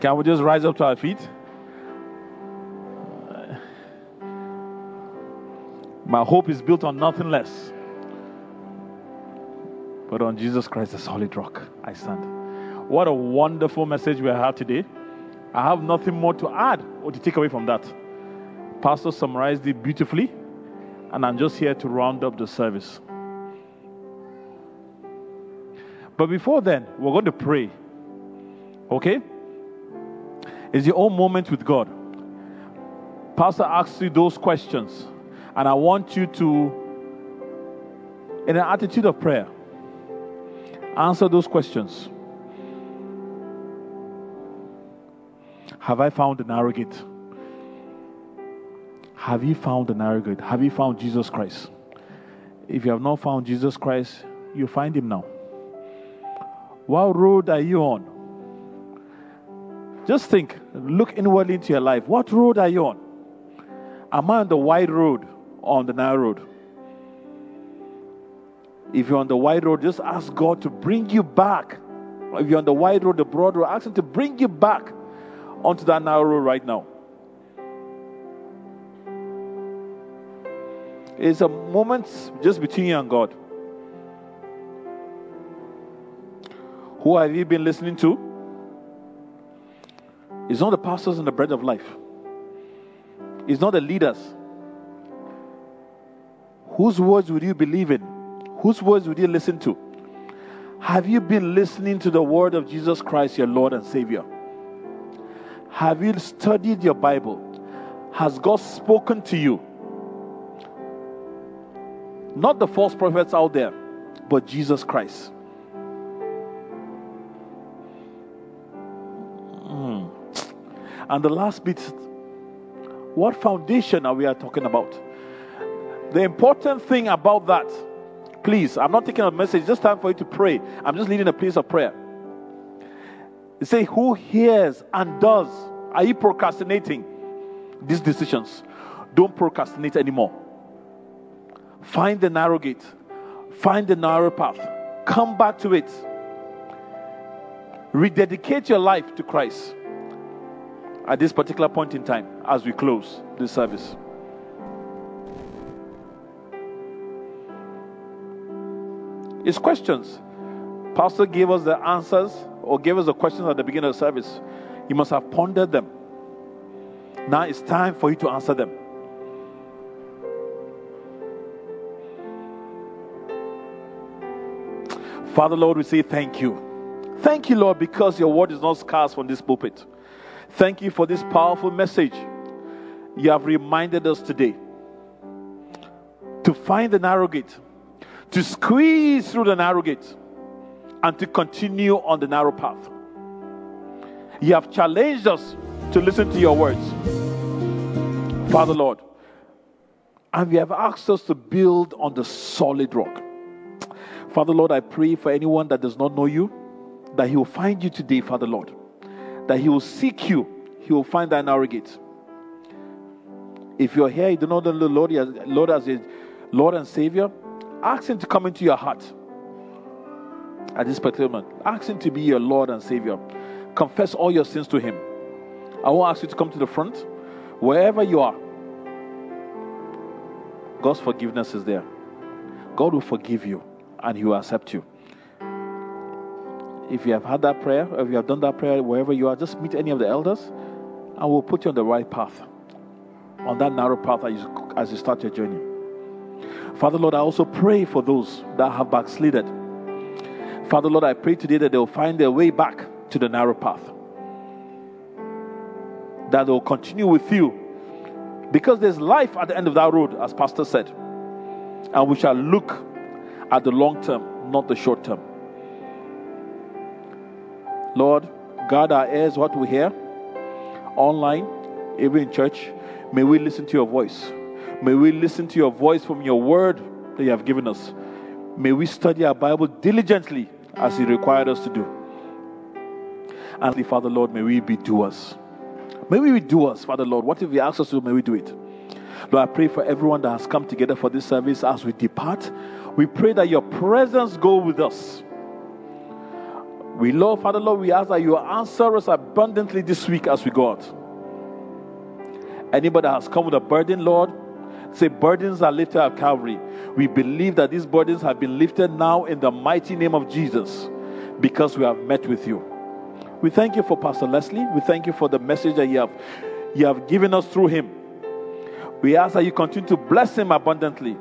Can we just rise up to our feet? My hope is built on nothing less, but on Jesus Christ, the solid rock I stand. What a wonderful message we have today. I have nothing more to add or to take away from that. Pastor summarized it beautifully, and I'm just here to round up the service. But before then, we're going to pray. Okay? It's your own moment with God. Pastor asks you those questions. And I want you to, in an attitude of prayer, answer those questions. Have I found an arrogant? Have you found an arrogant? Have you found Jesus Christ? If you have not found Jesus Christ, you find Him now. What road are you on? Just think, look inwardly into your life. What road are you on? Am I on the wide road? On the narrow road. If you're on the wide road, just ask God to bring you back. If you're on the wide road, the broad road, ask Him to bring you back onto that narrow road right now. It's a moment just between you and God. Who have you been listening to? It's not the pastors and the bread of life. It's not the leaders. Whose words would you believe in? Whose words would you listen to? Have you been listening to the word of Jesus Christ, your Lord and Savior? Have you studied your Bible? Has God spoken to you? Not the false prophets out there, but Jesus Christ. Mm. And the last bit, what foundation are we talking about? The important thing about that, please, I'm not taking a message. It's just time for you to pray. I'm just leading a place of prayer. Say, who hears and does? Are you procrastinating these decisions? Don't procrastinate anymore. Find the narrow gate. Find the narrow path. Come back to it. Rededicate your life to Christ at this particular point in time as we close this service. It's questions. Pastor gave us the answers or gave us the questions at the beginning of the service. You must have pondered them. Now it's time for you to answer them. Father, Lord, we say thank you. Thank you, Lord, because your word is not scarce from this pulpit. Thank you for this powerful message. You have reminded us today to find the narrow gate, to squeeze through the narrow gate, and to continue on the narrow path. You have challenged us to listen to your words, Father Lord, and you have asked us to build on the solid rock. Father Lord, I pray for anyone that does not know you, that he will find you today, Father Lord, that he will seek you, he will find that narrow gate. If you're here, you do not know the Lord, Lord as a Lord and Savior, ask him to come into your heart at this particular moment. Ask him to be your Lord and Savior. Confess all your sins to him. I will ask you to come to the front, wherever you are. God's forgiveness is there. God will forgive you and he will accept you. If you have had that prayer, or if you have done that prayer, wherever you are, just meet any of the elders and we'll put you on the right path, on that narrow path as you, as you start your journey. Father Lord, I also pray for those that have backslided. Father Lord, I pray today that they will find their way back to the narrow path, that they will continue with you, because there's life at the end of that road, as Pastor said, and we shall look at the long term, not the short term. Lord, guard our ears, what we hear online, even in church. May we listen to your voice. May we listen to your voice from your word that you have given us. May we study our Bible diligently as you required us to do. And Father Lord, may we be doers. May we be doers, Father Lord. What if you ask us to do, may we do it. Lord, I pray for everyone that has come together for this service as we depart. We pray that your presence go with us. We love, Father Lord, we ask that you answer us abundantly this week as we go out. Anybody that has come with a burden, Lord, say burdens are lifted at Calvary. We believe that these burdens have been lifted now in the mighty name of Jesus, because we have met with you. We thank you for Pastor Leslie. We thank you for the message that you have, you have given us through him. We ask that you continue to bless him abundantly.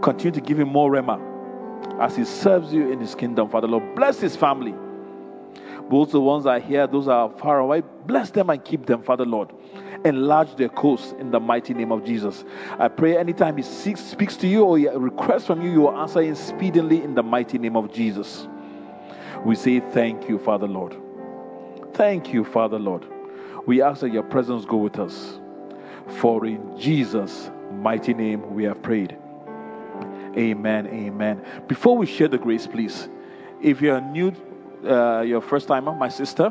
Continue to give him more rema as he serves you in his kingdom, Father Lord. Bless his family. Both the ones that are here, those that are far away, bless them and keep them, Father Lord. Enlarge their coast in the mighty name of Jesus. I pray anytime he seeks, speaks to you or he requests from you, you will answer him speedily in the mighty name of Jesus. We say thank you, Father Lord. Thank you, Father Lord. We ask that your presence go with us. For in Jesus' mighty name we have prayed. Amen, amen. Before we share the grace, please, if you're new, uh, you're a first timer, my sister,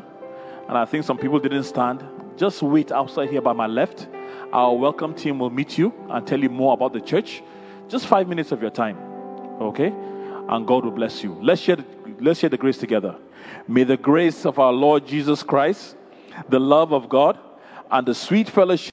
and I think some people didn't stand, just wait outside here by my left. Our welcome team will meet you and tell you more about the church. Just five minutes of your time, okay? And God will bless you. Let's share the Let's share the grace together. May the grace of our Lord Jesus Christ, the love of God, and the sweet fellowship